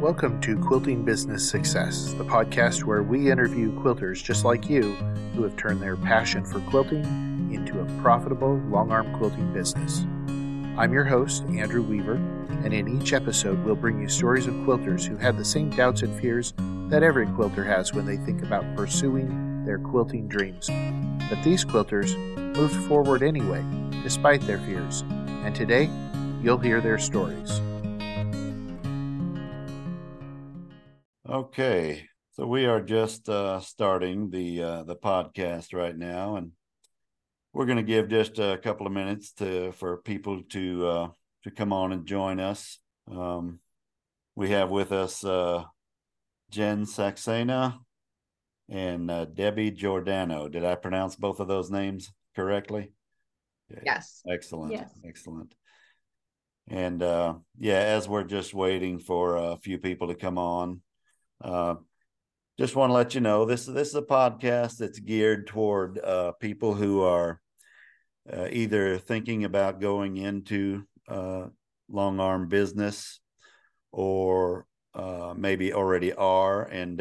Welcome to Quilting Business Success, the podcast where we interview quilters just like you who have turned their passion for quilting into a profitable long-arm quilting business. I'm your host, Andrew Weaver, and in each episode we'll bring you stories of quilters who had the same doubts and fears that every quilter has when they think about pursuing their quilting dreams. But these quilters moved forward anyway, despite their fears, and today you'll hear their stories. Okay, so we are just starting the podcast right now, and we're going to give just a couple of minutes for people to come on and join us. We have with us Jen Saxena and Debi Giordano. Did I pronounce both of those names correctly? Yes. Excellent. Yes. Excellent. And as we're just waiting for a few people to come on, just want to let you know this is a podcast that's geared toward people who are either thinking about going into long arm business or maybe already are, and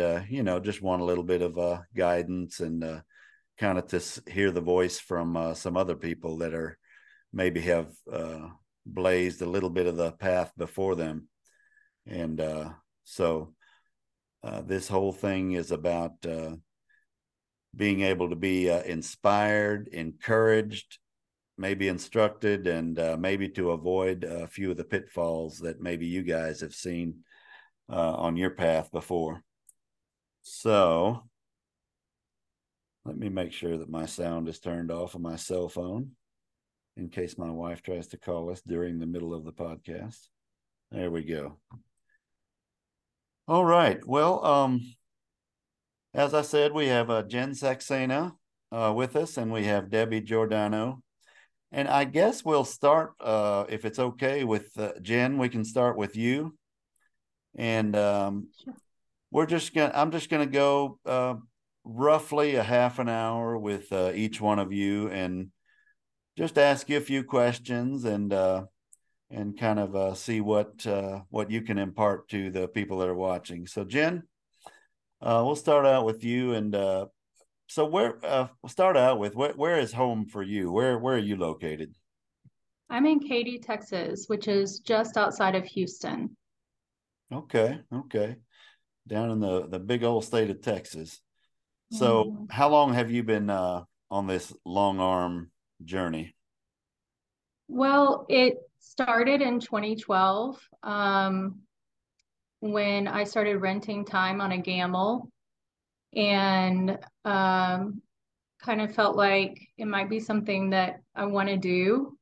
just want a little bit of guidance and kind of to hear the voice from some other people that are maybe have blazed a little bit of the path before them, and this whole thing is about being able to be inspired, encouraged, maybe instructed, and maybe to avoid a few of the pitfalls that maybe you guys have seen on your path before. So let me make sure that my sound is turned off on my cell phone in case my wife tries to call us during the middle of the podcast. There we go. All right. Well, as I said, we have Jen Saxena with us, and we have Debi Giordano. And I guess we'll start, if it's okay with Jen, we can start with you. And sure. I'm just going to go roughly a half an hour with each one of you, and just ask you a few questions and kind of see what you can impart to the people that are watching. So Jen, we'll start out with you, and so where is home for you? Where are you located? I'm in Katy, Texas, which is just outside of Houston. Okay, down in the big old state of Texas. So How long have you been on this long arm journey? Well, it started in 2012 when I started renting time on a Gammill, and kind of felt like it might be something that I want to do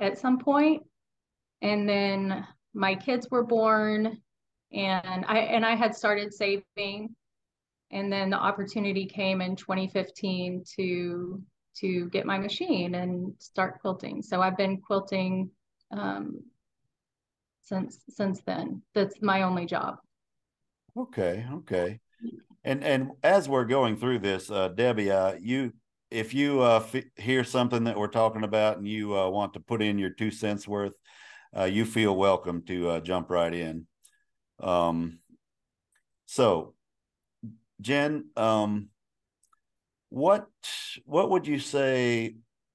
at some point. And then my kids were born, and I had started saving, and then the opportunity came in 2015 to get my machine and start quilting. So I've been quilting since then. That's my only job. Okay. And as we're going through this, Debi, if you hear something that we're talking about and you want to put in your 2 cents worth, you feel welcome to jump right in. So Jen, what would you say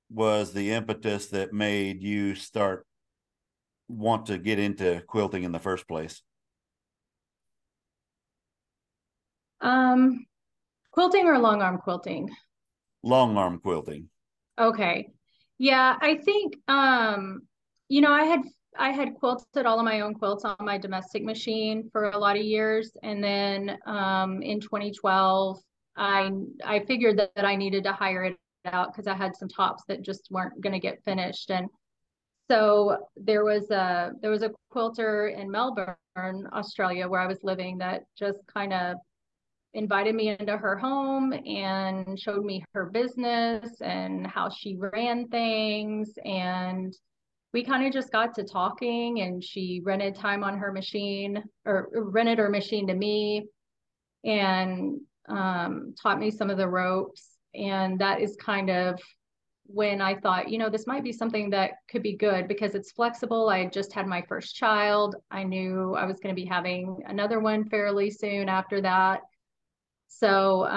was the impetus that made you want to get into quilting in the first place? Quilting or long arm quilting? Long arm quilting. Okay. Yeah, I think I had quilted all of my own quilts on my domestic machine for a lot of years, and then in 2012 I figured that I needed to hire it out because I had some tops that just weren't going to get finished. And so there was a quilter in Melbourne, Australia, where I was living, that just kind of invited me into her home and showed me her business and how she ran things. And we kind of just got to talking, and she rented time on her machine, or rented her machine to me, and taught me some of the ropes. And that is kind of when I thought, you know, this might be something that could be good because it's flexible. I just had my first child. I knew I was going to be having another one fairly soon after that. So,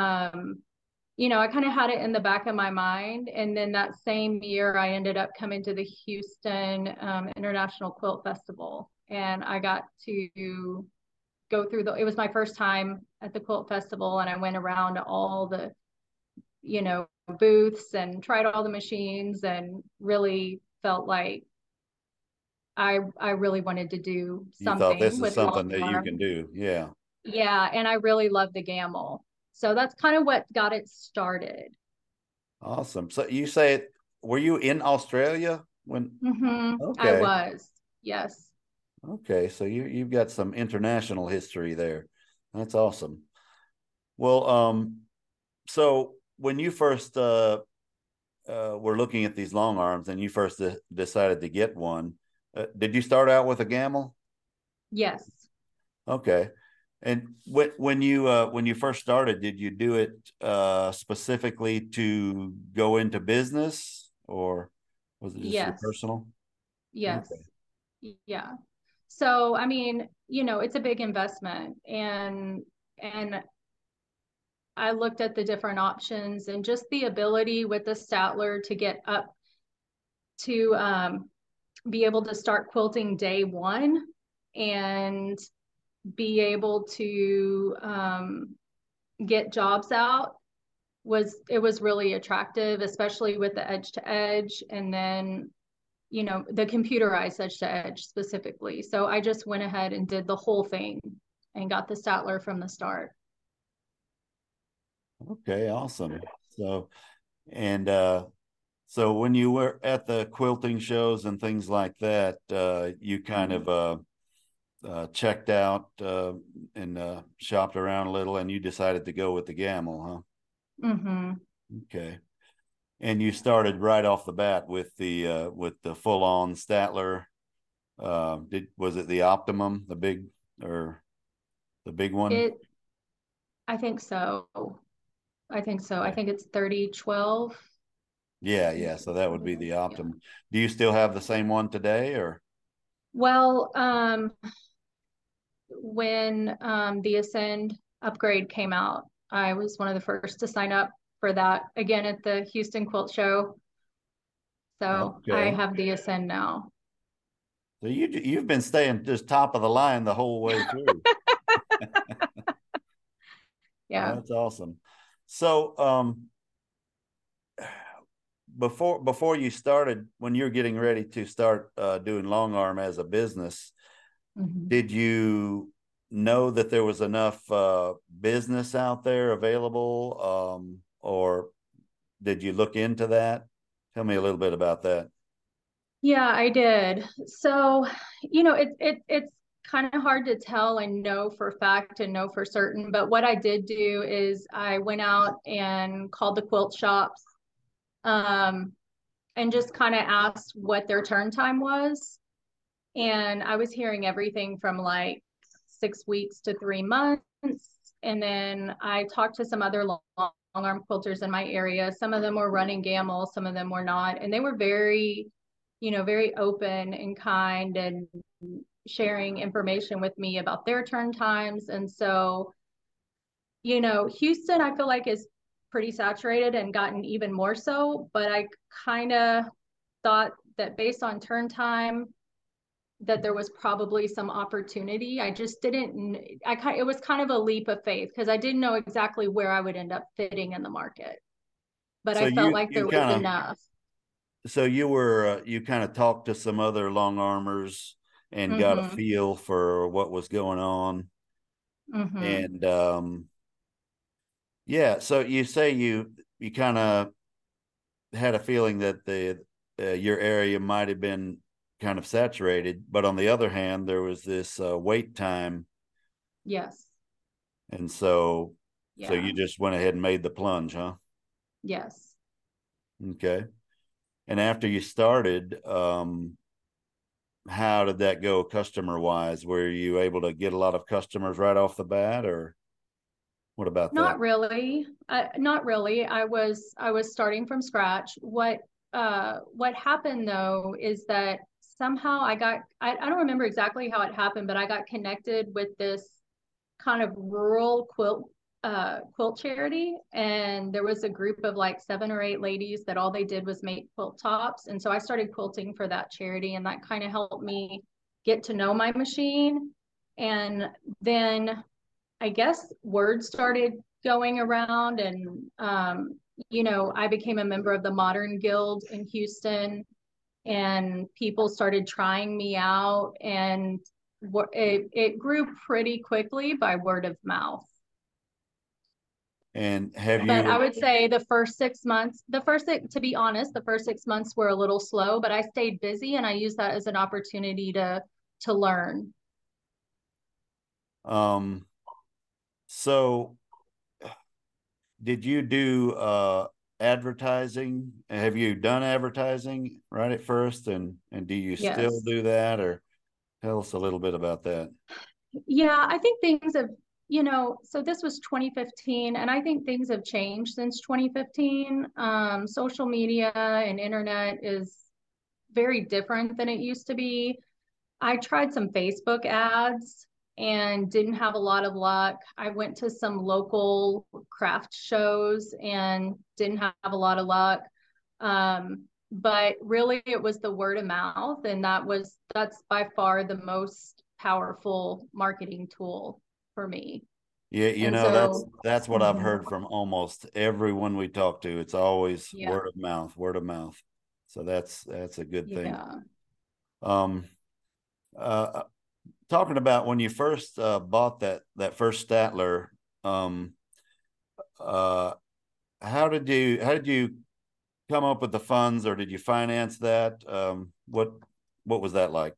you know, I kind of had it in the back of my mind. And then that same year, I ended up coming to the Houston International Quilt Festival. And I got to go through it was my first time at the Quilt Festival. And I went around to all the, you know, booths and tried all the machines and really felt like I really wanted to do something. You thought this is something that you can do. Yeah. Yeah. And I really love the Gammill. So that's kind of what got it started. Awesome. So you say, were you in Australia when? Mm-hmm. Okay. I was. Yes. Okay. So you've got some international history there. That's awesome. Well, so when you first were looking at these long arms and you first decided to get one, did you start out with a Gammill? Yes. Okay. And when you first started, did you do it specifically to go into business, or was it just your personal? Yes. Okay. Yeah. So, I mean, you know, it's a big investment, and I looked at the different options and just the ability with the Statler to get up to be able to start quilting day one and be able to get jobs out was really attractive, especially with the edge to edge. And then, you know, the computerized edge to edge specifically. So I just went ahead and did the whole thing and got the Statler from the start. Okay, awesome. So, and so when you were at the quilting shows and things like that, you kind of checked out and shopped around a little, and you decided to go with the Gammill, huh? Mm-hmm. Okay. And you started right off the bat with the full-on Statler. Was it the Optimum, the big one? I think so. I think it's 3012. Yeah, yeah. So that would be the Optimum. Yeah. Do you still have the same one today, or? Well, when the Ascend upgrade came out, I was one of the first to sign up for that again at the Houston Quilt Show. So okay. I have the Ascend now. So you've been staying just top of the line the whole way through. Yeah, that's awesome. So before you started, when you're getting ready to start doing long arm as a business, mm-hmm. did you know that there was enough business out there available, or did you look into that? Tell me a little bit about that. Yeah, I did. So, you know, it's kind of hard to tell and know for fact and know for certain. But what I did do is I went out and called the quilt shops and just kind of asked what their turn time was. And I was hearing everything from like 6 weeks to 3 months. And then I talked to some other long arm quilters in my area. Some of them were running Gammill, some of them were not. And they were very, you know, very open and kind and sharing information with me about their turn times. And so, you know, Houston, I feel like, is pretty saturated and gotten even more so, but I kind of thought that based on turn time, that there was probably some opportunity. I just didn't, it was kind of a leap of faith because I didn't know exactly where I would end up fitting in the market, but so I felt like there was enough. So you kind of talked to some other long armers and mm-hmm. got a feel for what was going on. Mm-hmm. And yeah, so you say you kind of had a feeling that your area might have been kind of saturated, but on the other hand, there was this wait time. Yes. And so, so you just went ahead and made the plunge, huh? Yes. Okay. And after you started, how did that go customer wise? Were you able to get a lot of customers right off the bat, or what about that? Not really. I was starting from scratch. What what happened though is that somehow I got, I don't remember exactly how it happened, but I got connected with this kind of rural quilt charity. And there was a group of like 7 or 8 ladies that all they did was make quilt tops. And so I started quilting for that charity, and that kind of helped me get to know my machine. And then I guess word started going around, and, you know, I became a member of the Modern Guild in Houston, and people started trying me out, and it grew pretty quickly by word of mouth. And have you? But I would say the first 6 months, to be honest, the first 6 months were a little slow, but I stayed busy, and I used that as an opportunity to learn. So did you do advertising? Have you done advertising right at first? And do you yes. still do that, or tell us a little bit about that? Yeah, I think things have, you know, so this was 2015, and I think things have changed since 2015. Social media and internet is very different than it used to be. I tried some Facebook ads and didn't have a lot of luck. I went to some local craft shows and didn't have a lot of luck. But really it was the word of mouth, and that's by far the most powerful marketing tool for me. Yeah, you know, that's what I've heard from almost everyone we talk to. It's always yeah. word of mouth. So that's a good thing. Yeah. Talking about when you first bought that first Statler, how did you come up with the funds, or did you finance that? What was that like?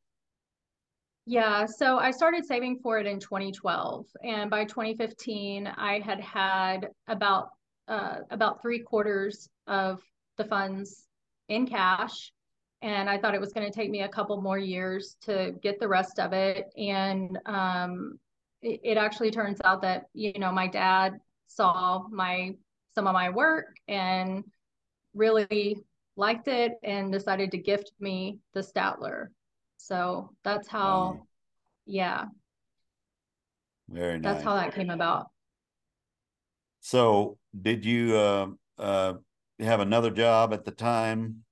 Yeah, so I started saving for it in 2012, and by 2015, I had about 3/4 of the funds in cash. And I thought it was going to take me a couple more years to get the rest of it. And it actually turns out that, you know, my dad saw some of my work and really liked it and decided to gift me the Statler. So that's how, yeah. Very nice. That's how that came about. So did you have another job at the time?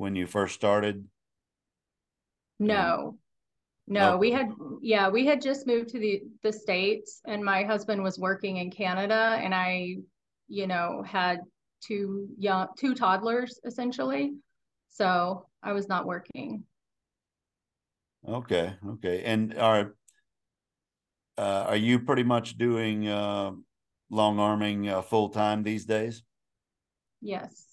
When you first started? No, we had just moved to the States, and my husband was working in Canada, and I, you know, had two toddlers essentially. So I was not working. Okay. And are you pretty much doing long arming full time these days? Yes.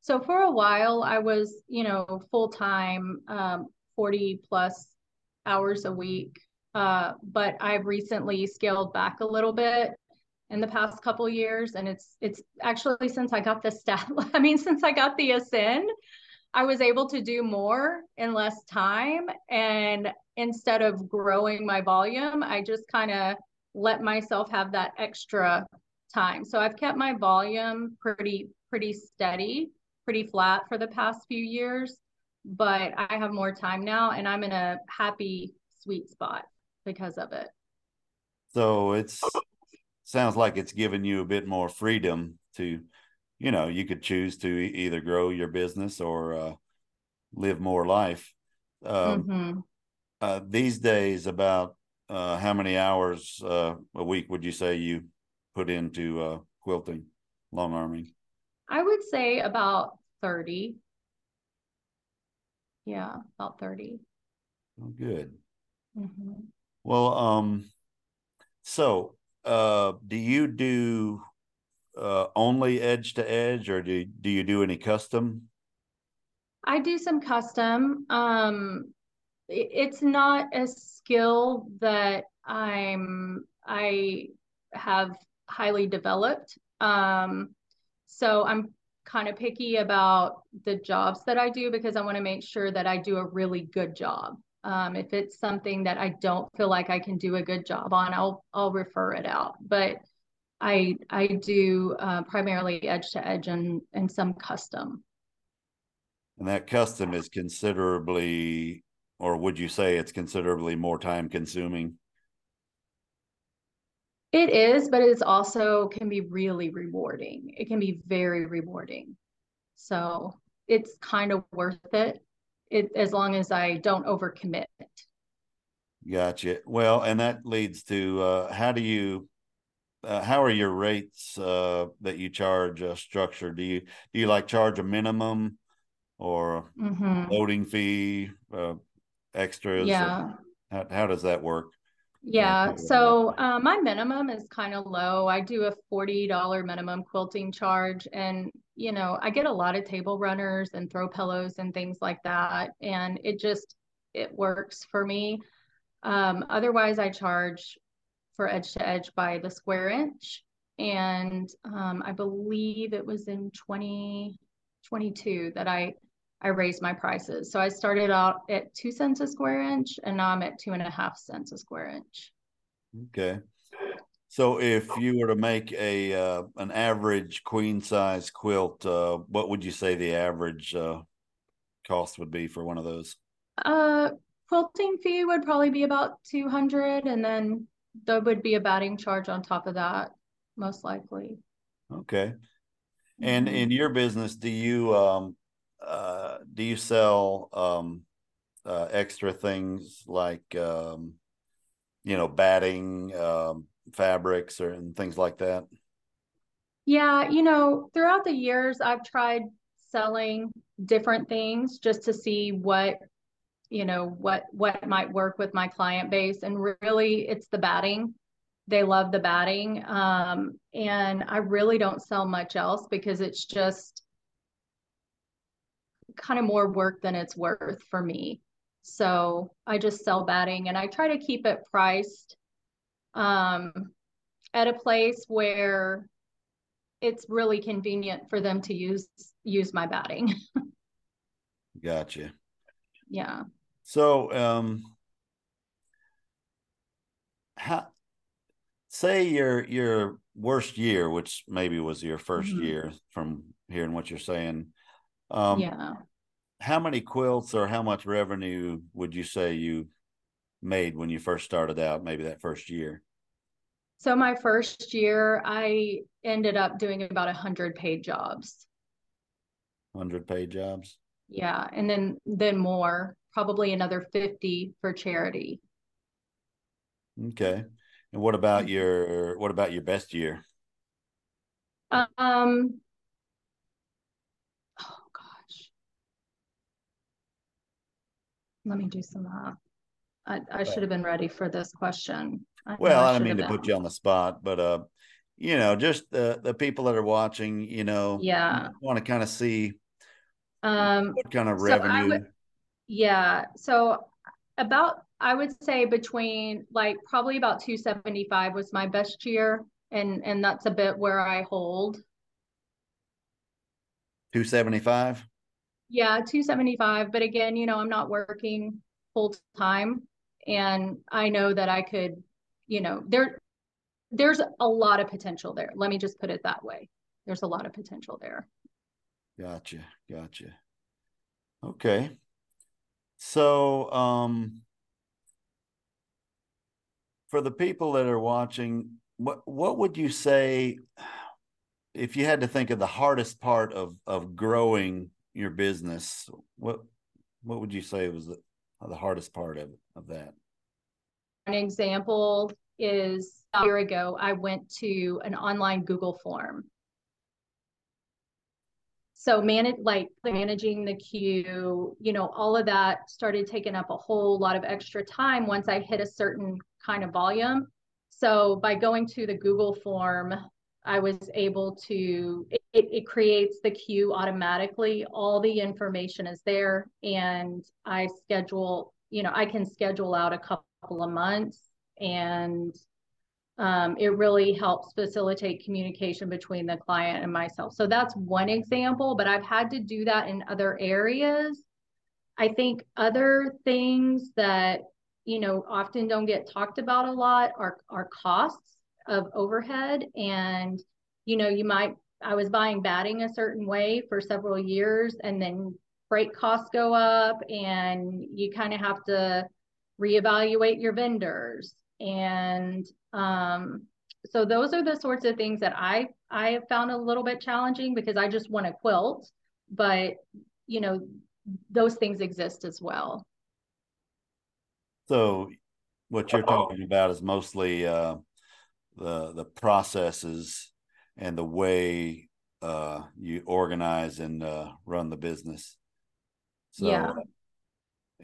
So for a while I was, you know, full-time, 40 plus hours a week. But I've recently scaled back a little bit in the past couple years. And it's actually since I got the Ascend, I was able to do more in less time. And instead of growing my volume, I just kind of let myself have that extra time. So I've kept my volume pretty steady, pretty flat for the past few years, but I have more time now, and I'm in a happy sweet spot because of it. So it's sounds like it's given you a bit more freedom to, you know, you could choose to either grow your business or live more life. These days, about how many hours a week would you say you put into quilting, long arming? I would say about 30. Yeah, about 30. Oh, good. Mm-hmm. Well, so do you do only edge to edge, or do you do any custom? I do some custom. It's not a skill that I have highly developed. So I'm kind of picky about the jobs that I do because I want to make sure that I do a really good job. If it's something that I don't feel like I can do a good job on, I'll refer it out. But I do primarily edge to edge and some custom. And that custom is considerably, or would you say it's considerably more time consuming? It is, but it's also can be really rewarding. It can be very rewarding. So it's kind of worth it, as long as I don't overcommit. Gotcha. Well, and that leads to how are your rates that you charge structured? Do you like charge a minimum or loading fee, extras? Yeah. How does that work? Yeah. So my minimum is kind of low. I do a $40 minimum quilting charge, and you know, I get a lot of table runners and throw pillows and things like that, and it works for me. Otherwise, I charge for edge to edge by the square inch, and I believe it was in 2022 that I raised my prices. So I started out at 2 cents a square inch, and now I'm at 2.5 cents a square inch. Okay. So if you were to make a an average queen size quilt, what would you say the average cost would be for one of those? Quilting fee would probably be about $200, and then there would be a batting charge on top of that, most likely. Okay. And in your business, do you sell extra things like batting, fabrics, or and things like that? Yeah, throughout the years, I've tried selling different things just to see what might work with my client base. And really, it's the batting. They love the batting. And I really don't sell much else because it's just kind of more work than it's worth for me. So I just sell batting, and I try to keep it priced at a place where it's really convenient for them to use my batting. Gotcha. Yeah. So say your worst year, which maybe was your first year from hearing what you're saying. Yeah. How many quilts or how much revenue would you say you made when you first started out, maybe that first year? So my first year, I ended up doing about 100 paid jobs. 100 paid jobs? Yeah. And then more, probably another 50 for charity. Okay. And what about your best year? Oh gosh. Let me do some math. I should have been ready for this question. I put you on the spot, but just the people that are watching, yeah, want to kind of see what kind of revenue. So about, I would say between probably about 275 was my best year. And that's a bit where I hold. 275? Yeah, 275. But again, I'm not working full time, and I know that I could, there's a lot of potential there. Let me just put it that way. There's a lot of potential there. Gotcha. Okay. So, for the people that are watching, what would you say, if you had to think of the hardest part of growing your business, what would you say was the hardest part of that? An example is, a year ago, I went to an online Google form. So managing the queue, all of that started taking up a whole lot of extra time once I hit a certain kind of volume. So by going to the Google form, I was able to, it creates the queue automatically. All the information is there, and I schedule, I can schedule out a couple of months, and it really helps facilitate communication between the client and myself. So that's one example, but I've had to do that in other areas. I think other things that, often don't get talked about a lot are costs. of overhead. And, you know, you might, I was buying batting a certain way for several years, and then freight costs go up, and you kind of have to reevaluate your vendors. And so those are the sorts of things that I have found a little bit challenging, because I just want to quilt, but you know, those things exist as well. So what you're talking about is mostly the processes and the way you organize and run the business. So, yeah.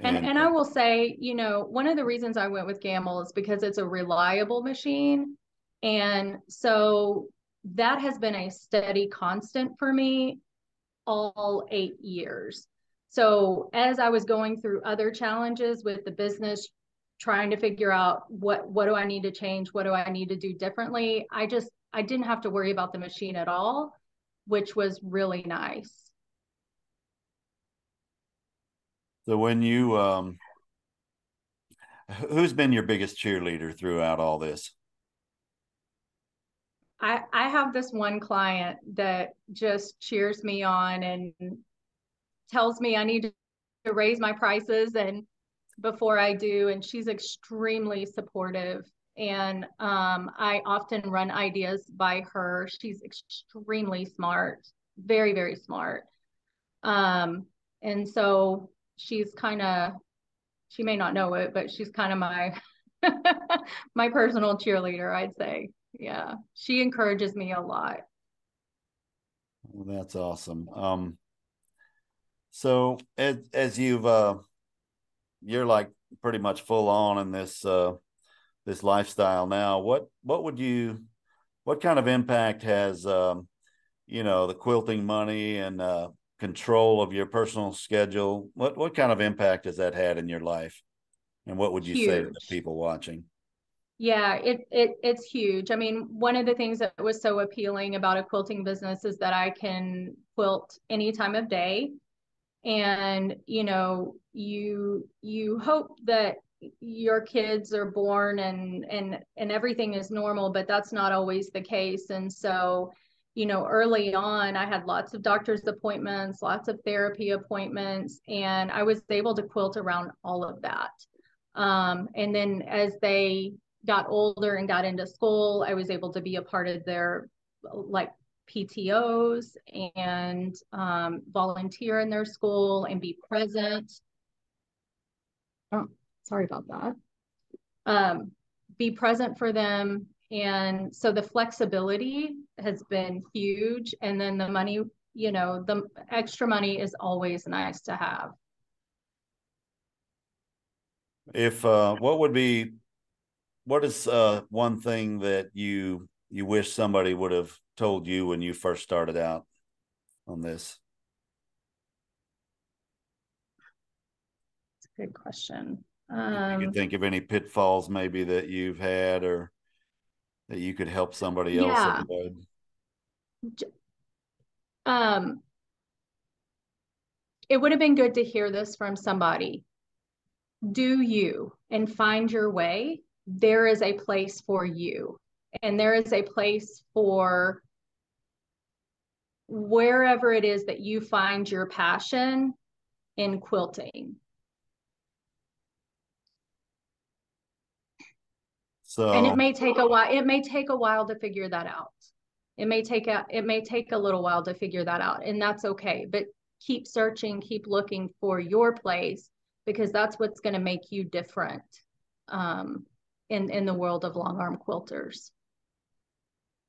And I will say, you know, one of the reasons I went with Gammill is because it's a reliable machine. And so that has been a steady constant for me all 8 years. So as I was going through other challenges with the business, trying to figure out what do I need to change? What do I need to do differently? I didn't have to worry about the machine at all, which was really nice. So when you, who's been your biggest cheerleader throughout all this? I have this one client that just cheers me on and tells me I need to raise my prices and before I do, and she's extremely supportive. And I often run ideas by her. She's extremely smart, very, very smart. And so she's kind of, she may not know it, but she's kind of my, my personal cheerleader, I'd say. Yeah. She encourages me a lot. Well, that's awesome. So as you've, you're like pretty much full on in this, this lifestyle now, what kind of impact has, you know, the quilting money and, control of your personal schedule, what kind of impact has that had in your life? And what would you huge. Say to the people watching? Yeah, it's huge. I mean, one of the things that was so appealing about a quilting business is that I can quilt any time of day. And, you know, you hope that your kids are born and everything is normal, but that's not always the case. And so, you know, early on, I had lots of doctor's appointments, lots of therapy appointments, and I was able to quilt around all of that. And then as they got older and got into school, I was able to be a part of their like PTOs and volunteer in their school and be present. Oh, sorry about that. Be present for them. And so the flexibility has been huge. And then the money, you know, the extra money is always nice to have. If, what is one thing that you wish somebody would have told you when you first started out on this? That's a good question. You think of any pitfalls maybe that you've had or that you could help somebody else avoid? It would have been good to hear this from somebody. Do you and find your way. There is a place for you, and there is a place for wherever it is that you find your passion in quilting. So, and it may take a while. It may take a while to figure that out. It may take a little while to figure that out, and that's okay. But keep searching, keep looking for your place, because that's what's going to make you different in the world of long arm quilters.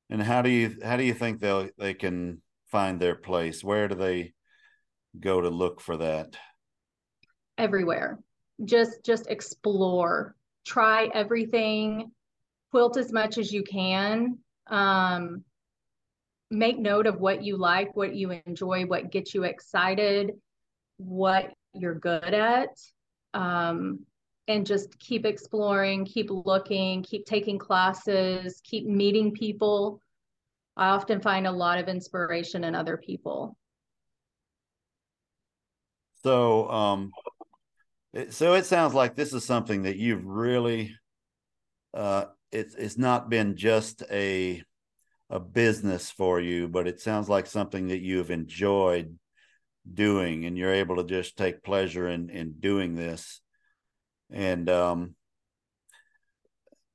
And how do you think they can find their place? Where do they go to look for that? Everywhere. Just explore. Try everything. Quilt as much as you can. Make note of what you like, what you enjoy, what gets you excited, what you're good at, and just keep exploring, keep looking, keep taking classes, keep meeting people. I often find a lot of inspiration in other people. So, so it sounds like this is something that you've really it's not been just a business for you, but it sounds like something that you've enjoyed doing, and you're able to just take pleasure in doing this. And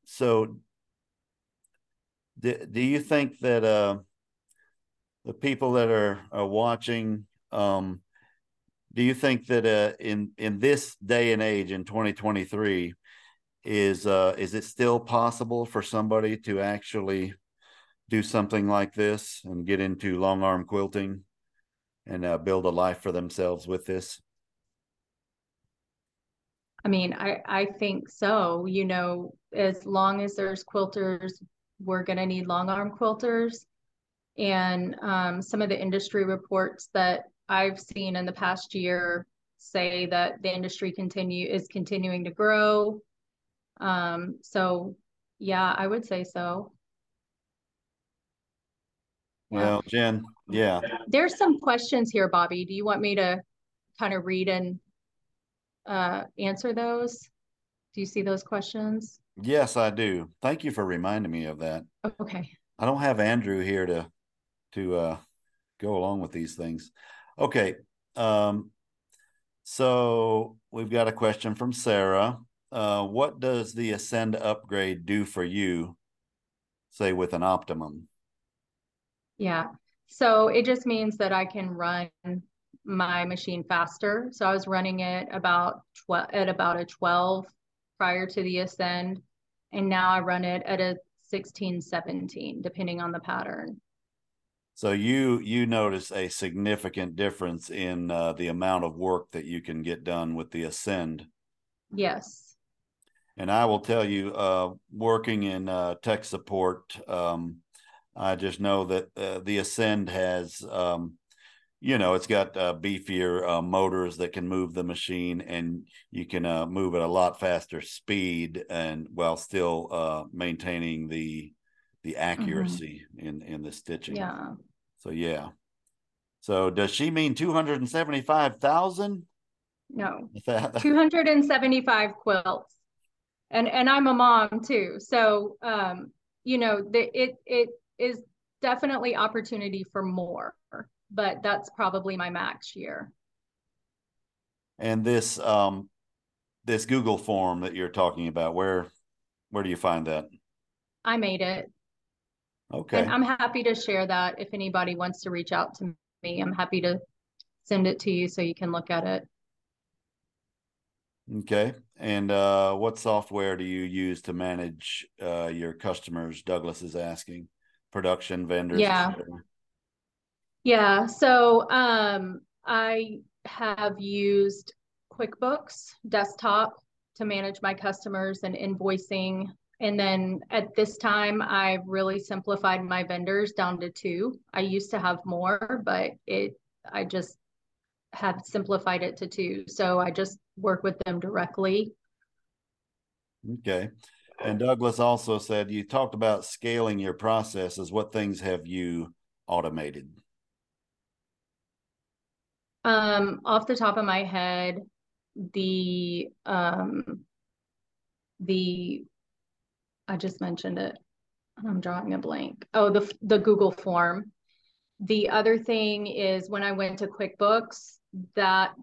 so do you think that the people that are watching, do you think that in this day and age, in 2023, is it still possible for somebody to actually do something like this and get into long arm quilting and build a life for themselves with this? I mean, I think so. You know, as long as there's quilters, we're going to need long arm quilters. And some of the industry reports that I've seen in the past year say that the industry is continuing to grow. So yeah, I would say so. Well, Jen, yeah. There's some questions here, Bobby. Do you want me to kind of read and answer those? Do you see those questions? Yes, I do. Thank you for reminding me of that. Okay. I don't have Andrew here to go along with these things. Okay. So we've got a question from Sarah. What does the Ascend upgrade do for you, say with an optimum? Yeah, so it just means that I can run my machine faster. So I was running it at about a 12 prior to the Ascend, and now I run it at a 16, 17, depending on the pattern. So you notice a significant difference in the amount of work that you can get done with the Ascend. Yes. And I will tell you, working in tech support, I just know that the Ascend has, you know, it's got beefier motors that can move the machine, and you can move at a lot faster speed, and while still maintaining the accuracy in the stitching. Yeah. So yeah. So does she mean 275,000? No, 275 quilts, and I'm a mom too. So, you know, it is definitely opportunity for more, but that's probably my max year. And this, this Google form that you're talking about, where do you find that? I made it. Okay. And I'm happy to share that. If anybody wants to reach out to me, I'm happy to send it to you so you can look at it. Okay. And what software do you use to manage your customers? Douglas is asking. Production, vendors. Yeah. Yeah. So I have used QuickBooks Desktop to manage my customers and invoicing. And then at this time, I've really simplified my vendors down to 2. I used to have more, but I just have simplified it to 2. So I just work with them directly. Okay. And Douglas also said, you talked about scaling your processes. What things have you automated? Off the top of my head, the I just mentioned it. I'm drawing a blank. Oh, the Google form. The other thing is when I went to QuickBooks, that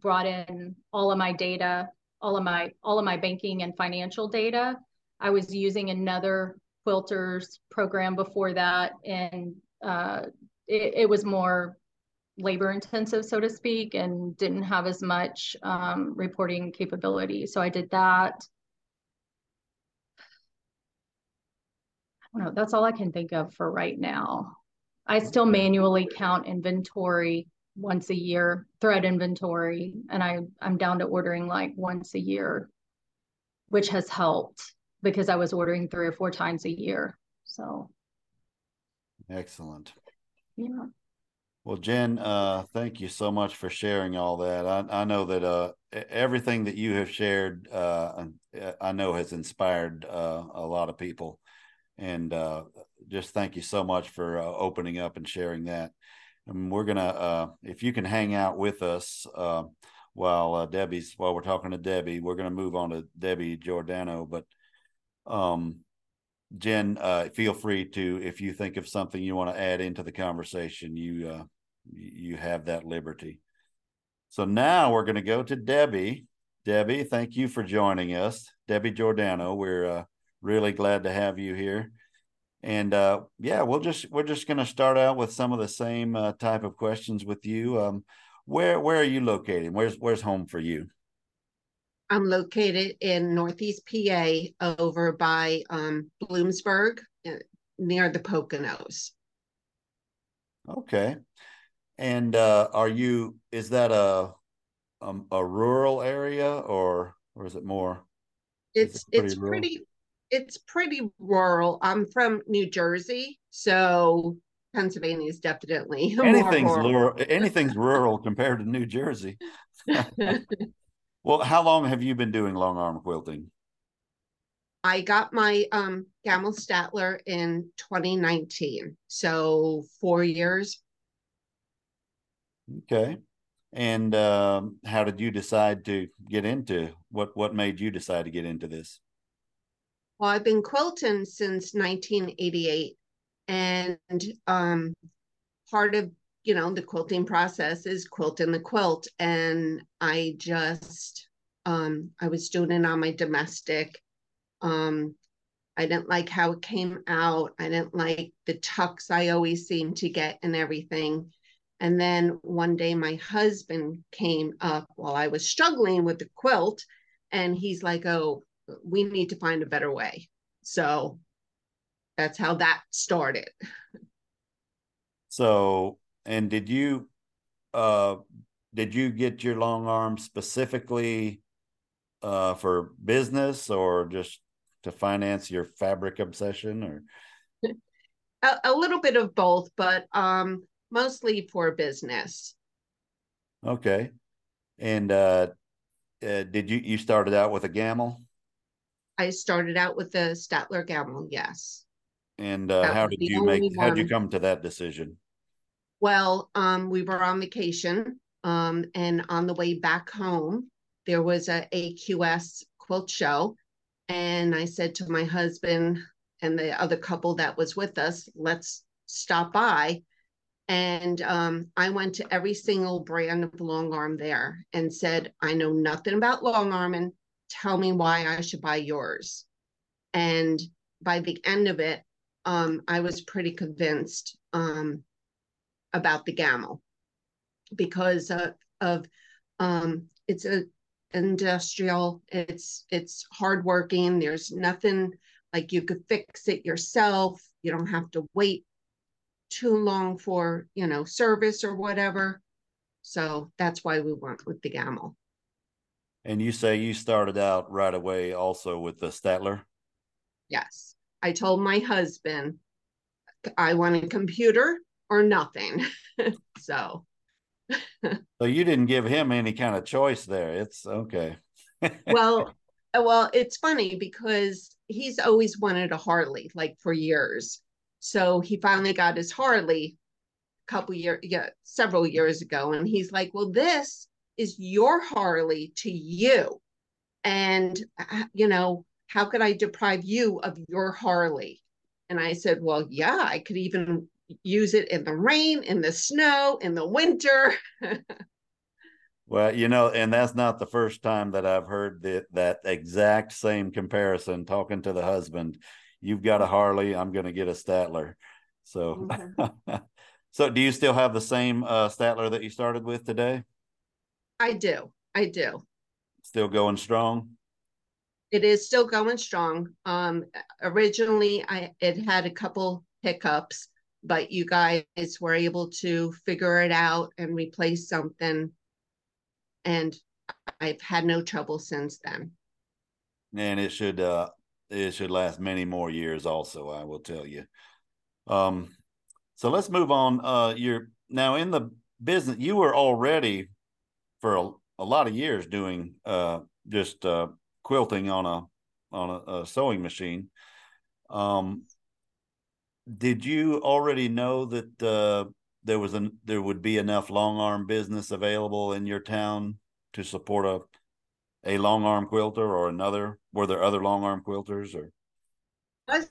brought in all of my data, all of my banking and financial data. I was using another quilter's program before that, and it was more labor intensive, so to speak, and didn't have as much reporting capability. So I did that. I don't know, that's all I can think of for right now. I still manually count inventory once a year, thread inventory, and I'm down to ordering like once a year, which has helped because I was ordering 3 or 4 times a year. So excellent. Yeah. Well, Jen, thank you so much for sharing all that. I know that everything that you have shared, I know has inspired a lot of people, and just thank you so much for opening up and sharing that. And we're going to, if you can hang out with us while we're talking to Debbie, we're going to move on to Debi Giordano. But Jen, feel free to, if you think of something you want to add into the conversation, you have that liberty. So now we're going to go to Debi. Debi, thank you for joining us. Debi Giordano, we're really glad to have you here. And yeah, we're just going to start out with some of the same type of questions with you. Where are you located? Where's home for you? I'm located in Northeast PA, over by Bloomsburg, near the Poconos. Okay. And is that a rural area, or is it more? It's pretty rural. I'm from New Jersey, so Pennsylvania is definitely anything's rural compared to New Jersey. Well, how long have you been doing long arm quilting? I got my Gammill Statler in 2019, so 4 years. Okay. And how did you decide to get into, what made you decide to get into this? Well, I've been quilting since 1988, and part of, you know, the quilting process is quilting the quilt. And I just, I was doing it on my domestic. I didn't like how it came out. I didn't like the tucks I always seemed to get and everything. And then one day my husband came up while I was struggling with the quilt, and he's like, oh, we need to find a better way. So that's how that started. So, and did you get your long arm specifically for business, or just to finance your fabric obsession, or? A little bit of both, but mostly for business. Okay. And did you started out with a Gammill? I started out with the Statler Gammill, yes. And how'd you come to that decision? Well, we were on vacation, and on the way back home, there was a AQS quilt show. And I said to my husband and the other couple that was with us, let's stop by. And I went to every single brand of long arm there and said, I know nothing about long arming. Tell me why I should buy yours. And by the end of it, I was pretty convinced about the Gammill, because of it's an industrial, it's hardworking. There's nothing like, you could fix it yourself. You don't have to wait too long for, you know, service or whatever. So that's why we went with the Gammill. And you say you started out right away also with the Statler? Yes. I told my husband, I want a computer or nothing. So you didn't give him any kind of choice there. It's okay. well, it's funny because he's always wanted a Harley, like, for years. So he finally got his Harley several years ago. And he's like, well, this is your Harley to you. And, you know, how could I deprive you of your Harley? And I said, well, yeah, I could even use it in the rain, in the snow, in the winter. Well, you know, and that's not the first time that I've heard that exact same comparison, talking to the husband. You've got a Harley, I'm going to get a Statler. So, okay. So do you still have the same Statler that you started with today? I do. Still going strong? It is still going strong. Originally, it had a couple hiccups, but you guys were able to figure it out and replace something. And I've had no trouble since then. And it should last many more years also, I will tell you. So let's move on. You're now in the business. You were already for a lot of years doing just quilting on a sewing machine. Did you already know that there would be enough long arm business available in your town to support a long arm quilter or another? Were there other long arm quilters? Or I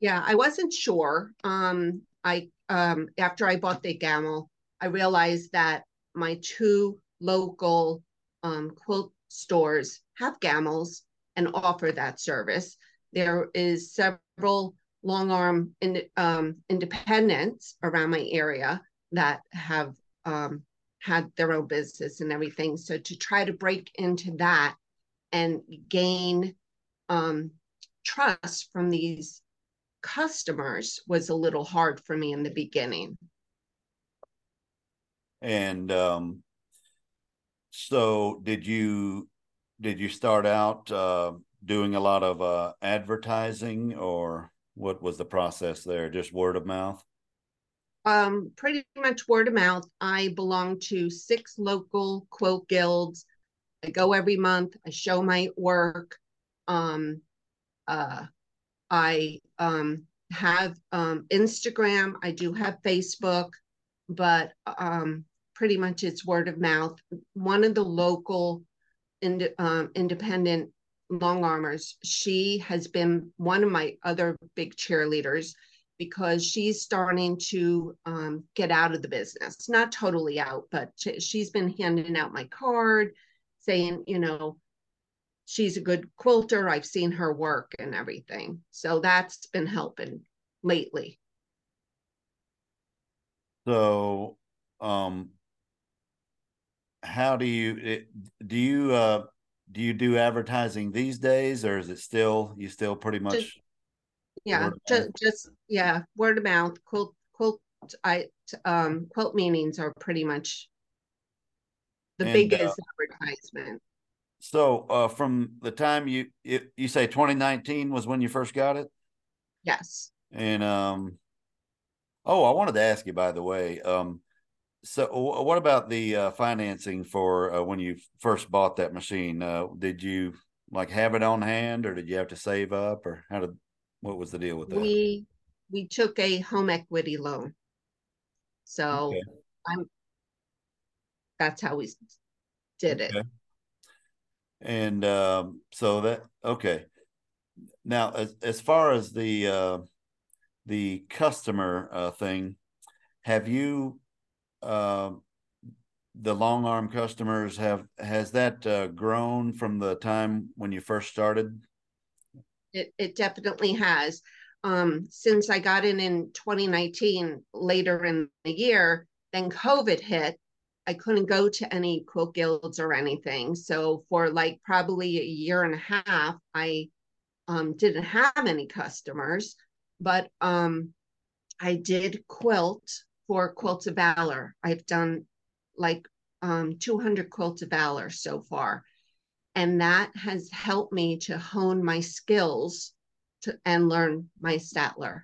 Yeah, I wasn't sure. After I bought the Gammill, I realized that my two local quilt stores have Gammills and offer that service. There is several long arm independents around my area that have had their own business and everything. So to try to break into that and gain trust from these customers was a little hard for me in the beginning. And so did you start out doing a lot of advertising, or what was the process there? Just word of mouth? Pretty much word of mouth. I belong to 6 local quilt guilds. I go every month. I show my work. I have Instagram. I do have Facebook, but pretty much it's word of mouth. One of the local independent long armers, she has been one of my other big cheerleaders, because she's starting to get out of the business. Not totally out, but she's been handing out my card, saying, you know, she's a good quilter. I've seen her work and everything. So that's been helping lately. So how do you do advertising these days, or is it still, you still pretty much? Just word of mouth. Quilt meetings are pretty much the biggest advertisement. So from the time you say 2019 was when you first got it? Yes. And I wanted to ask you, by the way, so what about the financing for when you first bought that machine? Did you like have it on hand, or did you have to save up, or what was the deal with that? We took a home equity loan. So okay. That's how we did it. Okay. And so that, okay. Now, as far as the customer thing, have you, the long arm customers, has that grown from the time when you first started? It definitely has. Since I got in 2019, later in the year, then COVID hit. I couldn't go to any quilt guilds or anything. So for like probably a year and a half, I didn't have any customers, but I did quilt for Quilts of Valor. I've done like 200 Quilts of Valor so far. And that has helped me to hone my skills and learn my Statler.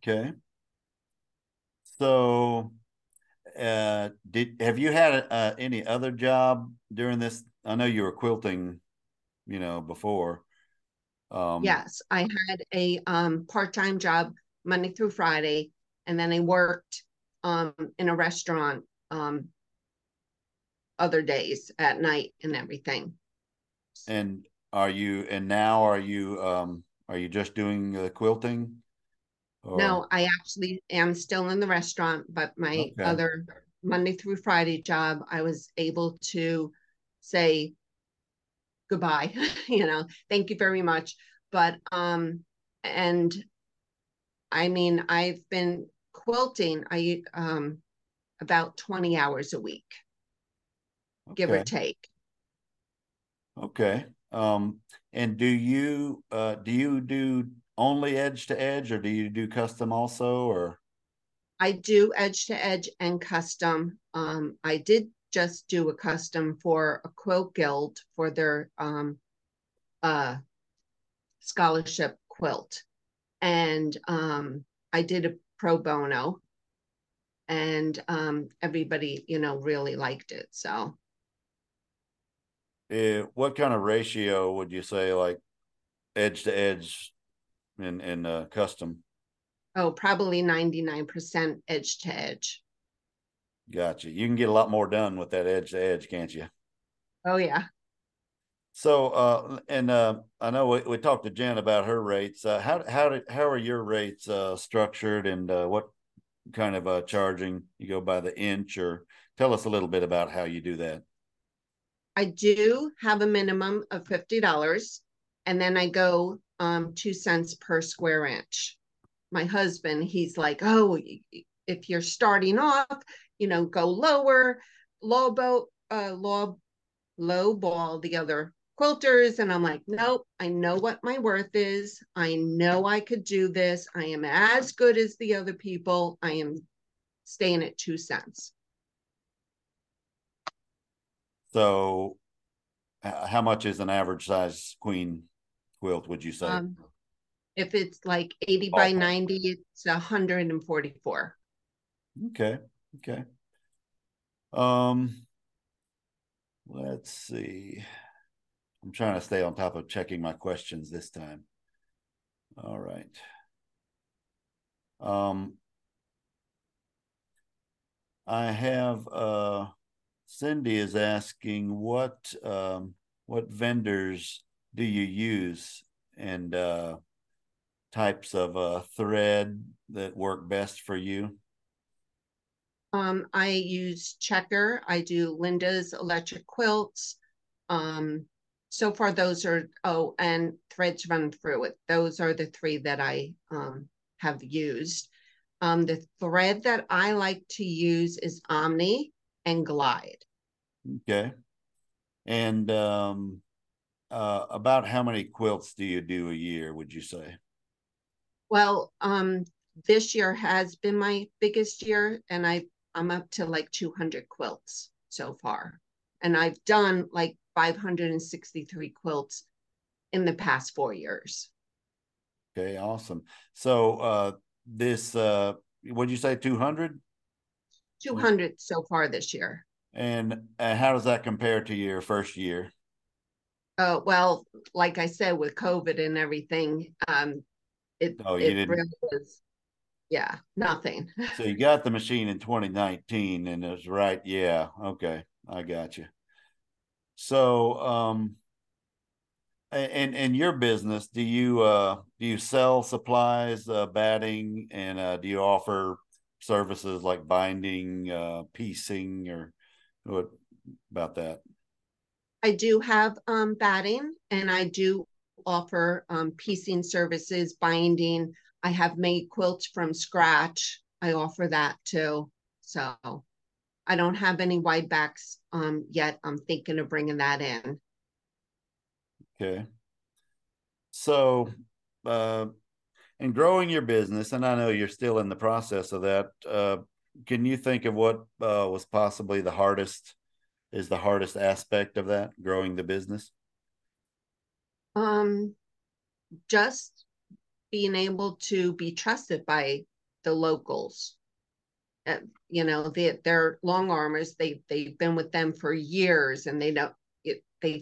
Okay. So have you had any other job during this? I know you were quilting, you know, before. Yes, I had a part-time job Monday through Friday, and then I worked in a restaurant other days at night and everything. And are you just doing the quilting? Or? No, I actually am still in the restaurant, but my other Monday through Friday job, I was able to say goodbye, you know, thank you very much. But, and I mean, I've been quilting, about 20 hours a week. Okay. Give or take. Okay. And do you do only edge to edge, or do you do custom also? Or I do edge to edge and custom. I did just do a custom for a quilt guild for their scholarship quilt, and I did a pro bono, and everybody, you know, really liked it. So what kind of ratio would you say, like edge to edge and custom? Oh, probably 99% edge to edge. Gotcha. You can get a lot more done with that edge to edge, can't you? Oh yeah. So, I know we talked to Jen about her rates. How are your rates structured, and what kind of charging? You go by the inch, or tell us a little bit about how you do that. I do have a minimum of $50, and then I go 2 cents per square inch. My husband, he's like, oh, if you're starting off, you know, go lower, low ball the other quilters. And I'm like, nope, I know what my worth is. I know I could do this. I am as good as the other people. I am staying at 2 cents. So how much is an average size queen quilt, would you say? If it's like 80 by 90, it's 144. Okay. Okay. Let's see. I'm trying to stay on top of checking my questions this time. All right. I have Cindy is asking what vendors do you use, and types of thread that work best for you? I use Checker. I do Linda's Electric Quilts. So far, those are, oh, and Threads Run Through It. Those are the three that I have used. The thread that I like to use is Omni and Glide. Okay. And about how many quilts do you do a year, would you say? Well, this year has been my biggest year, and I'm up to like 200 quilts so far. And I've done like 563 quilts in the past 4 years. Okay, awesome. So this, what'd you say, 200? 200 so far this year. And how does that compare to your first year? Well, like I said, with COVID and everything, it really is. Yeah, nothing. So you got the machine in 2019, and it was right. Yeah. Okay. I got you. So, and your business, do you sell supplies, batting, and do you offer services like binding, piecing, or what about that? I do have batting, and I do offer piecing services, binding. I have made quilts from scratch. I offer that too. So I don't have any wide backs yet. I'm thinking of bringing that in. Okay. So, in growing your business, and I know you're still in the process of that, can you think of what was possibly the hardest aspect of that, growing the business? Just being able to be trusted by the locals. You know, they're long armers. They've been with them for years, and they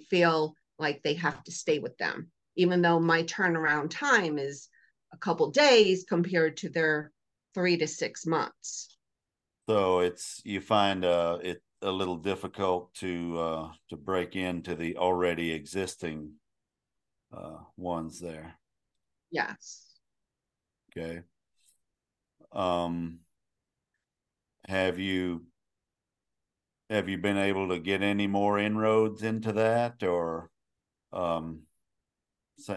feel like they have to stay with them, even though my turnaround time is a couple days compared to their 3 to 6 months. So you find it a little difficult to break into the already existing ones there. Yes. Okay. Have you been able to get any more inroads into that, or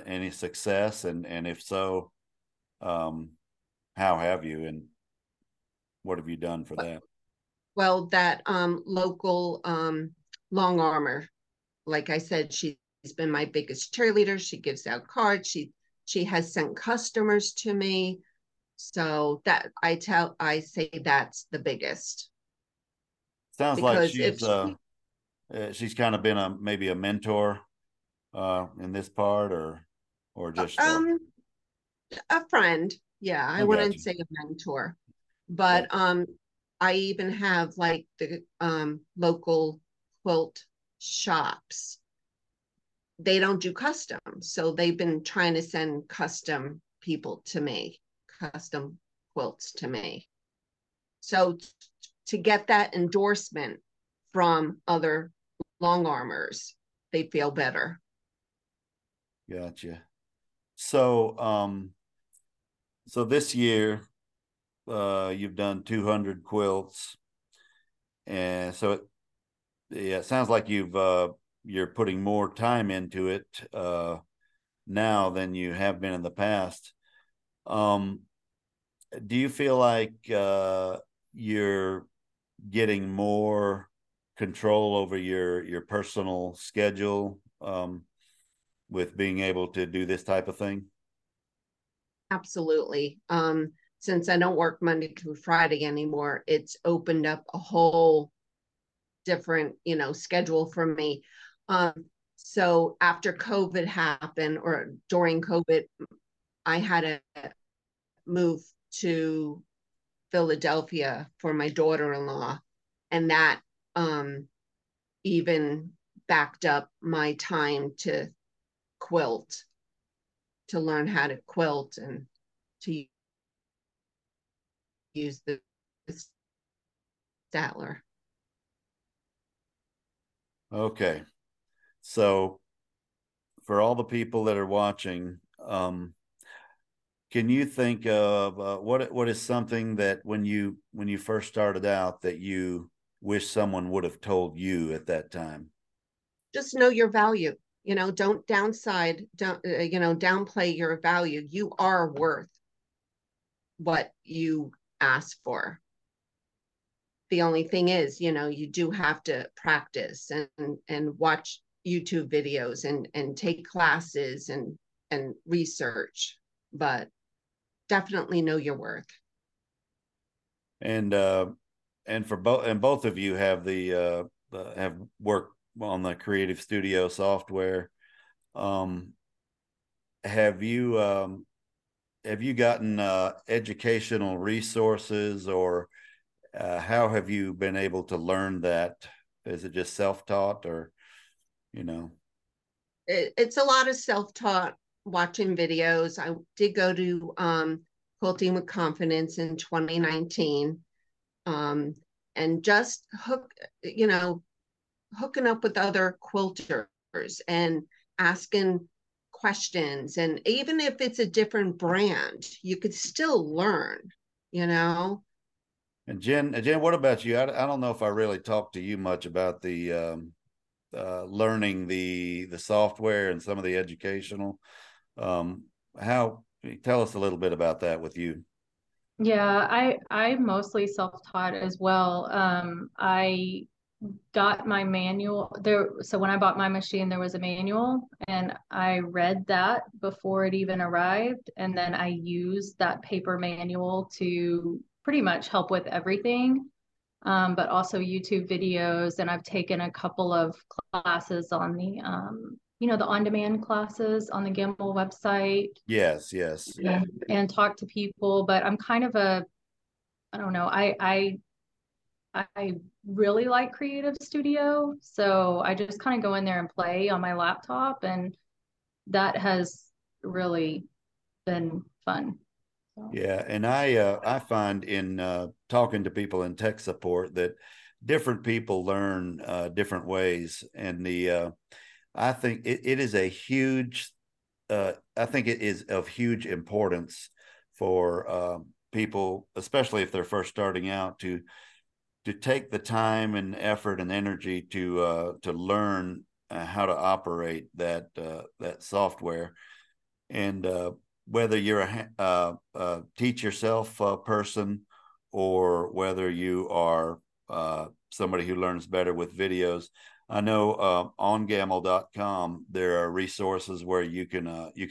any success? And if so, how have you, and what have you done for that? Well, that local long armor, like I said, she's been my biggest cheerleader. She gives out cards. She has sent customers to me. So that I say that's the biggest. Sounds like she's kind of been maybe a mentor in this part, or just a friend. Yeah, I wouldn't say a mentor, but yeah. I even have like the local quilt shops. They don't do custom, so they've been trying to send custom people to me, custom quilts to me. So to get that endorsement from other long armors, they feel better. Gotcha. So, so this year, you've done 200 quilts, and so it sounds like you've you're putting more time into it now than you have been in the past. Do you feel like you're getting more control over your personal schedule with being able to do this type of thing? Absolutely. Since I don't work Monday through Friday anymore, it's opened up a whole different, you know, schedule for me. So after COVID happened, or during COVID, I had to move to Philadelphia for my daughter-in-law, and that even backed up my time to quilt, to learn how to quilt and to use the Statler. Okay. So for all the people that are watching, can you think of what is something that when you first started out that you wish someone would have told you at that time? Just know your value. You know, don't downplay your value. You are worth what you ask for. The only thing is, you know, you do have to practice and watch YouTube videos and take classes and research, but definitely know your worth. And for both of you have the have worked on the Creative Studio software. Have you gotten educational resources, or how have you been able to learn that? Is it just self-taught, or, you know? It's a lot of self-taught, watching videos. I did go to Quilting with Confidence in 2019, and just hooking up with other quilters and asking questions. And even if it's a different brand, you could still learn, you know. And Jen, what about you? I don't know if I really talked to you much about the learning the software and some of the educational. Tell us a little bit about that with you. Yeah, I mostly self-taught as well. I got my manual there. So when I bought my machine, there was a manual, and I read that before it even arrived. And then I used that paper manual to pretty much help with everything, but also YouTube videos. And I've taken a couple of classes on the, the on-demand classes on the Gammill website. Yes. And talk to people, but I'm kind of I really like Creative Studio. So I just kind of go in there and play on my laptop, and that has really been fun. Yeah. And I find in talking to people in tech support that different people learn different ways. And I think it is of huge importance for people, especially if they're first starting out, to take the time and effort and energy to learn how to operate that software. And whether you're a teach yourself person, or whether you are somebody who learns better with videos, I know on Gammill.com there are resources where you can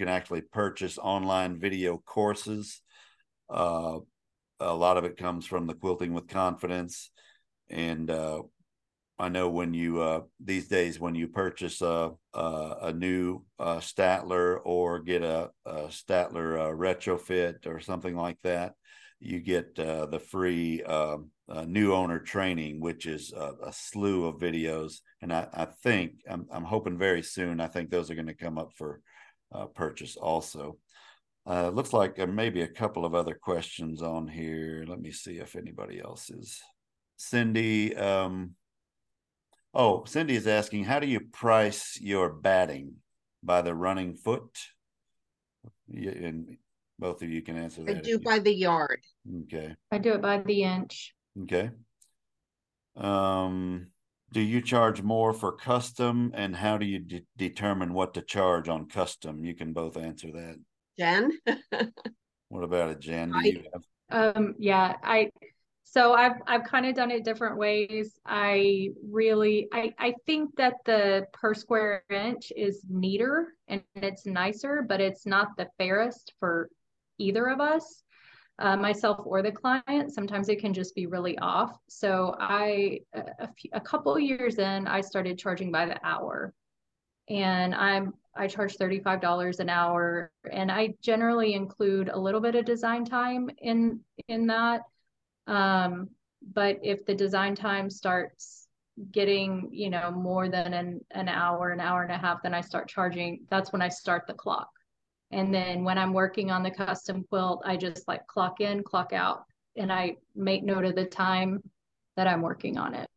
actually purchase online video courses. A lot of it comes from the Quilting with Confidence, and I know when you these days when you purchase a new Statler, or get a Statler retrofit or something like that, you get the free new owner training, which is a slew of videos. And I think I'm hoping very soon. I think those are going to come up for purchase also. Looks like maybe a couple of other questions on here. Let me see if anybody else is. Cindy. Cindy is asking, how do you price your batting? by the running foot? And both of you can answer that. I do by the yard. Okay. I do it by the inch. Okay. Do you charge more for custom, and how do you determine what to charge on custom? You can both answer that. Jen? What about it, Jen? Do you have... Yeah, I've kind of done it different ways. I think that the per square inch is neater and it's nicer, but it's not the fairest for either of us, myself or the client. Sometimes it can just be really off. So a couple of years in, I started charging by the hour, and I charge $35 an hour, and I generally include a little bit of design time in that. But if the design time starts getting, you know, more than an hour and a half, then I start charging. That's when I start the clock. And then when I'm working on the custom quilt, I just like clock in, clock out, and I make note of the time that I'm working on it.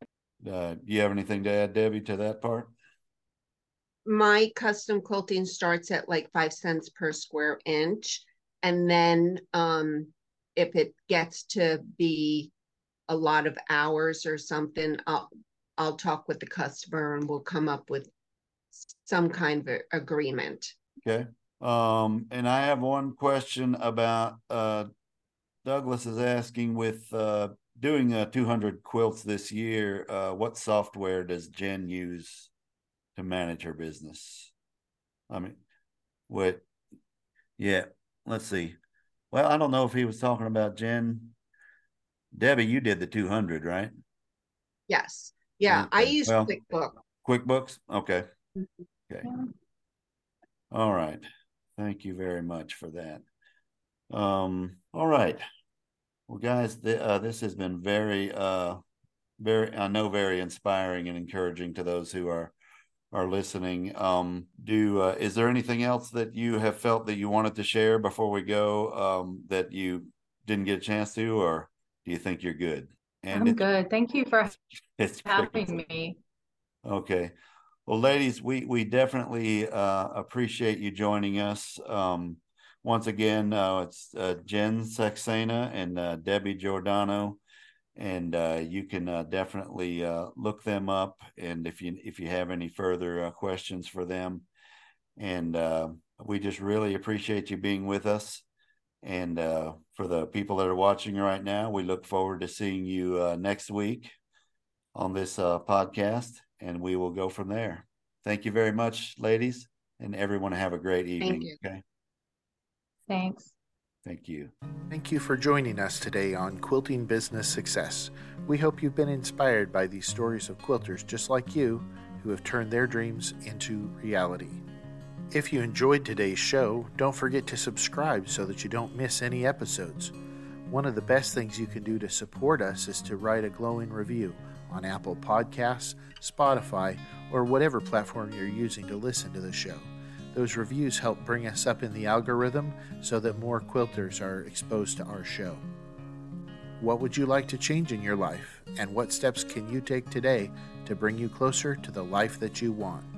You have anything to add, Debbie, to that part? My custom quilting starts at like 5 cents per square inch. And then, if it gets to be a lot of hours or something, I'll talk with the customer and we'll come up with some kind of agreement. Okay. And I have one question about, Douglas is asking, with doing 200 quilts this year, what software does Jen use to manage her business? I mean, what? Yeah, let's see. Well, I don't know if he was talking about Jen. Debbie, you did the 200, right? Yes. Yeah, okay. I use QuickBooks. QuickBooks? Okay. Okay. Yeah. All right. Thank you very much for that. All right. Well, guys, this has been very, very inspiring and encouraging to those who are listening. Is there anything else that you have felt that you wanted to share before we go, that you didn't get a chance to, or do you think you're good? I'm good. Thank you for having me. Okay. Well, ladies, we definitely appreciate you joining us. Once again, it's Jen Saxena and Debi Giordano. And you can definitely look them up, and if you have any further questions for them. And we just really appreciate you being with us. And for the people that are watching right now, we look forward to seeing you next week on this podcast, and we will go from there. Thank you very much, ladies, and everyone have a great evening. Thank you. Okay? Thanks. Thank you. Thank you for joining us today on Quilting Business Success. We hope you've been inspired by these stories of quilters just like you who have turned their dreams into reality. If you enjoyed today's show, don't forget to subscribe so that you don't miss any episodes. One of the best things you can do to support us is to write a glowing review on Apple Podcasts, Spotify, or whatever platform you're using to listen to the show. Those reviews help bring us up in the algorithm so that more quilters are exposed to our show. What would you like to change in your life, and what steps can you take today to bring you closer to the life that you want?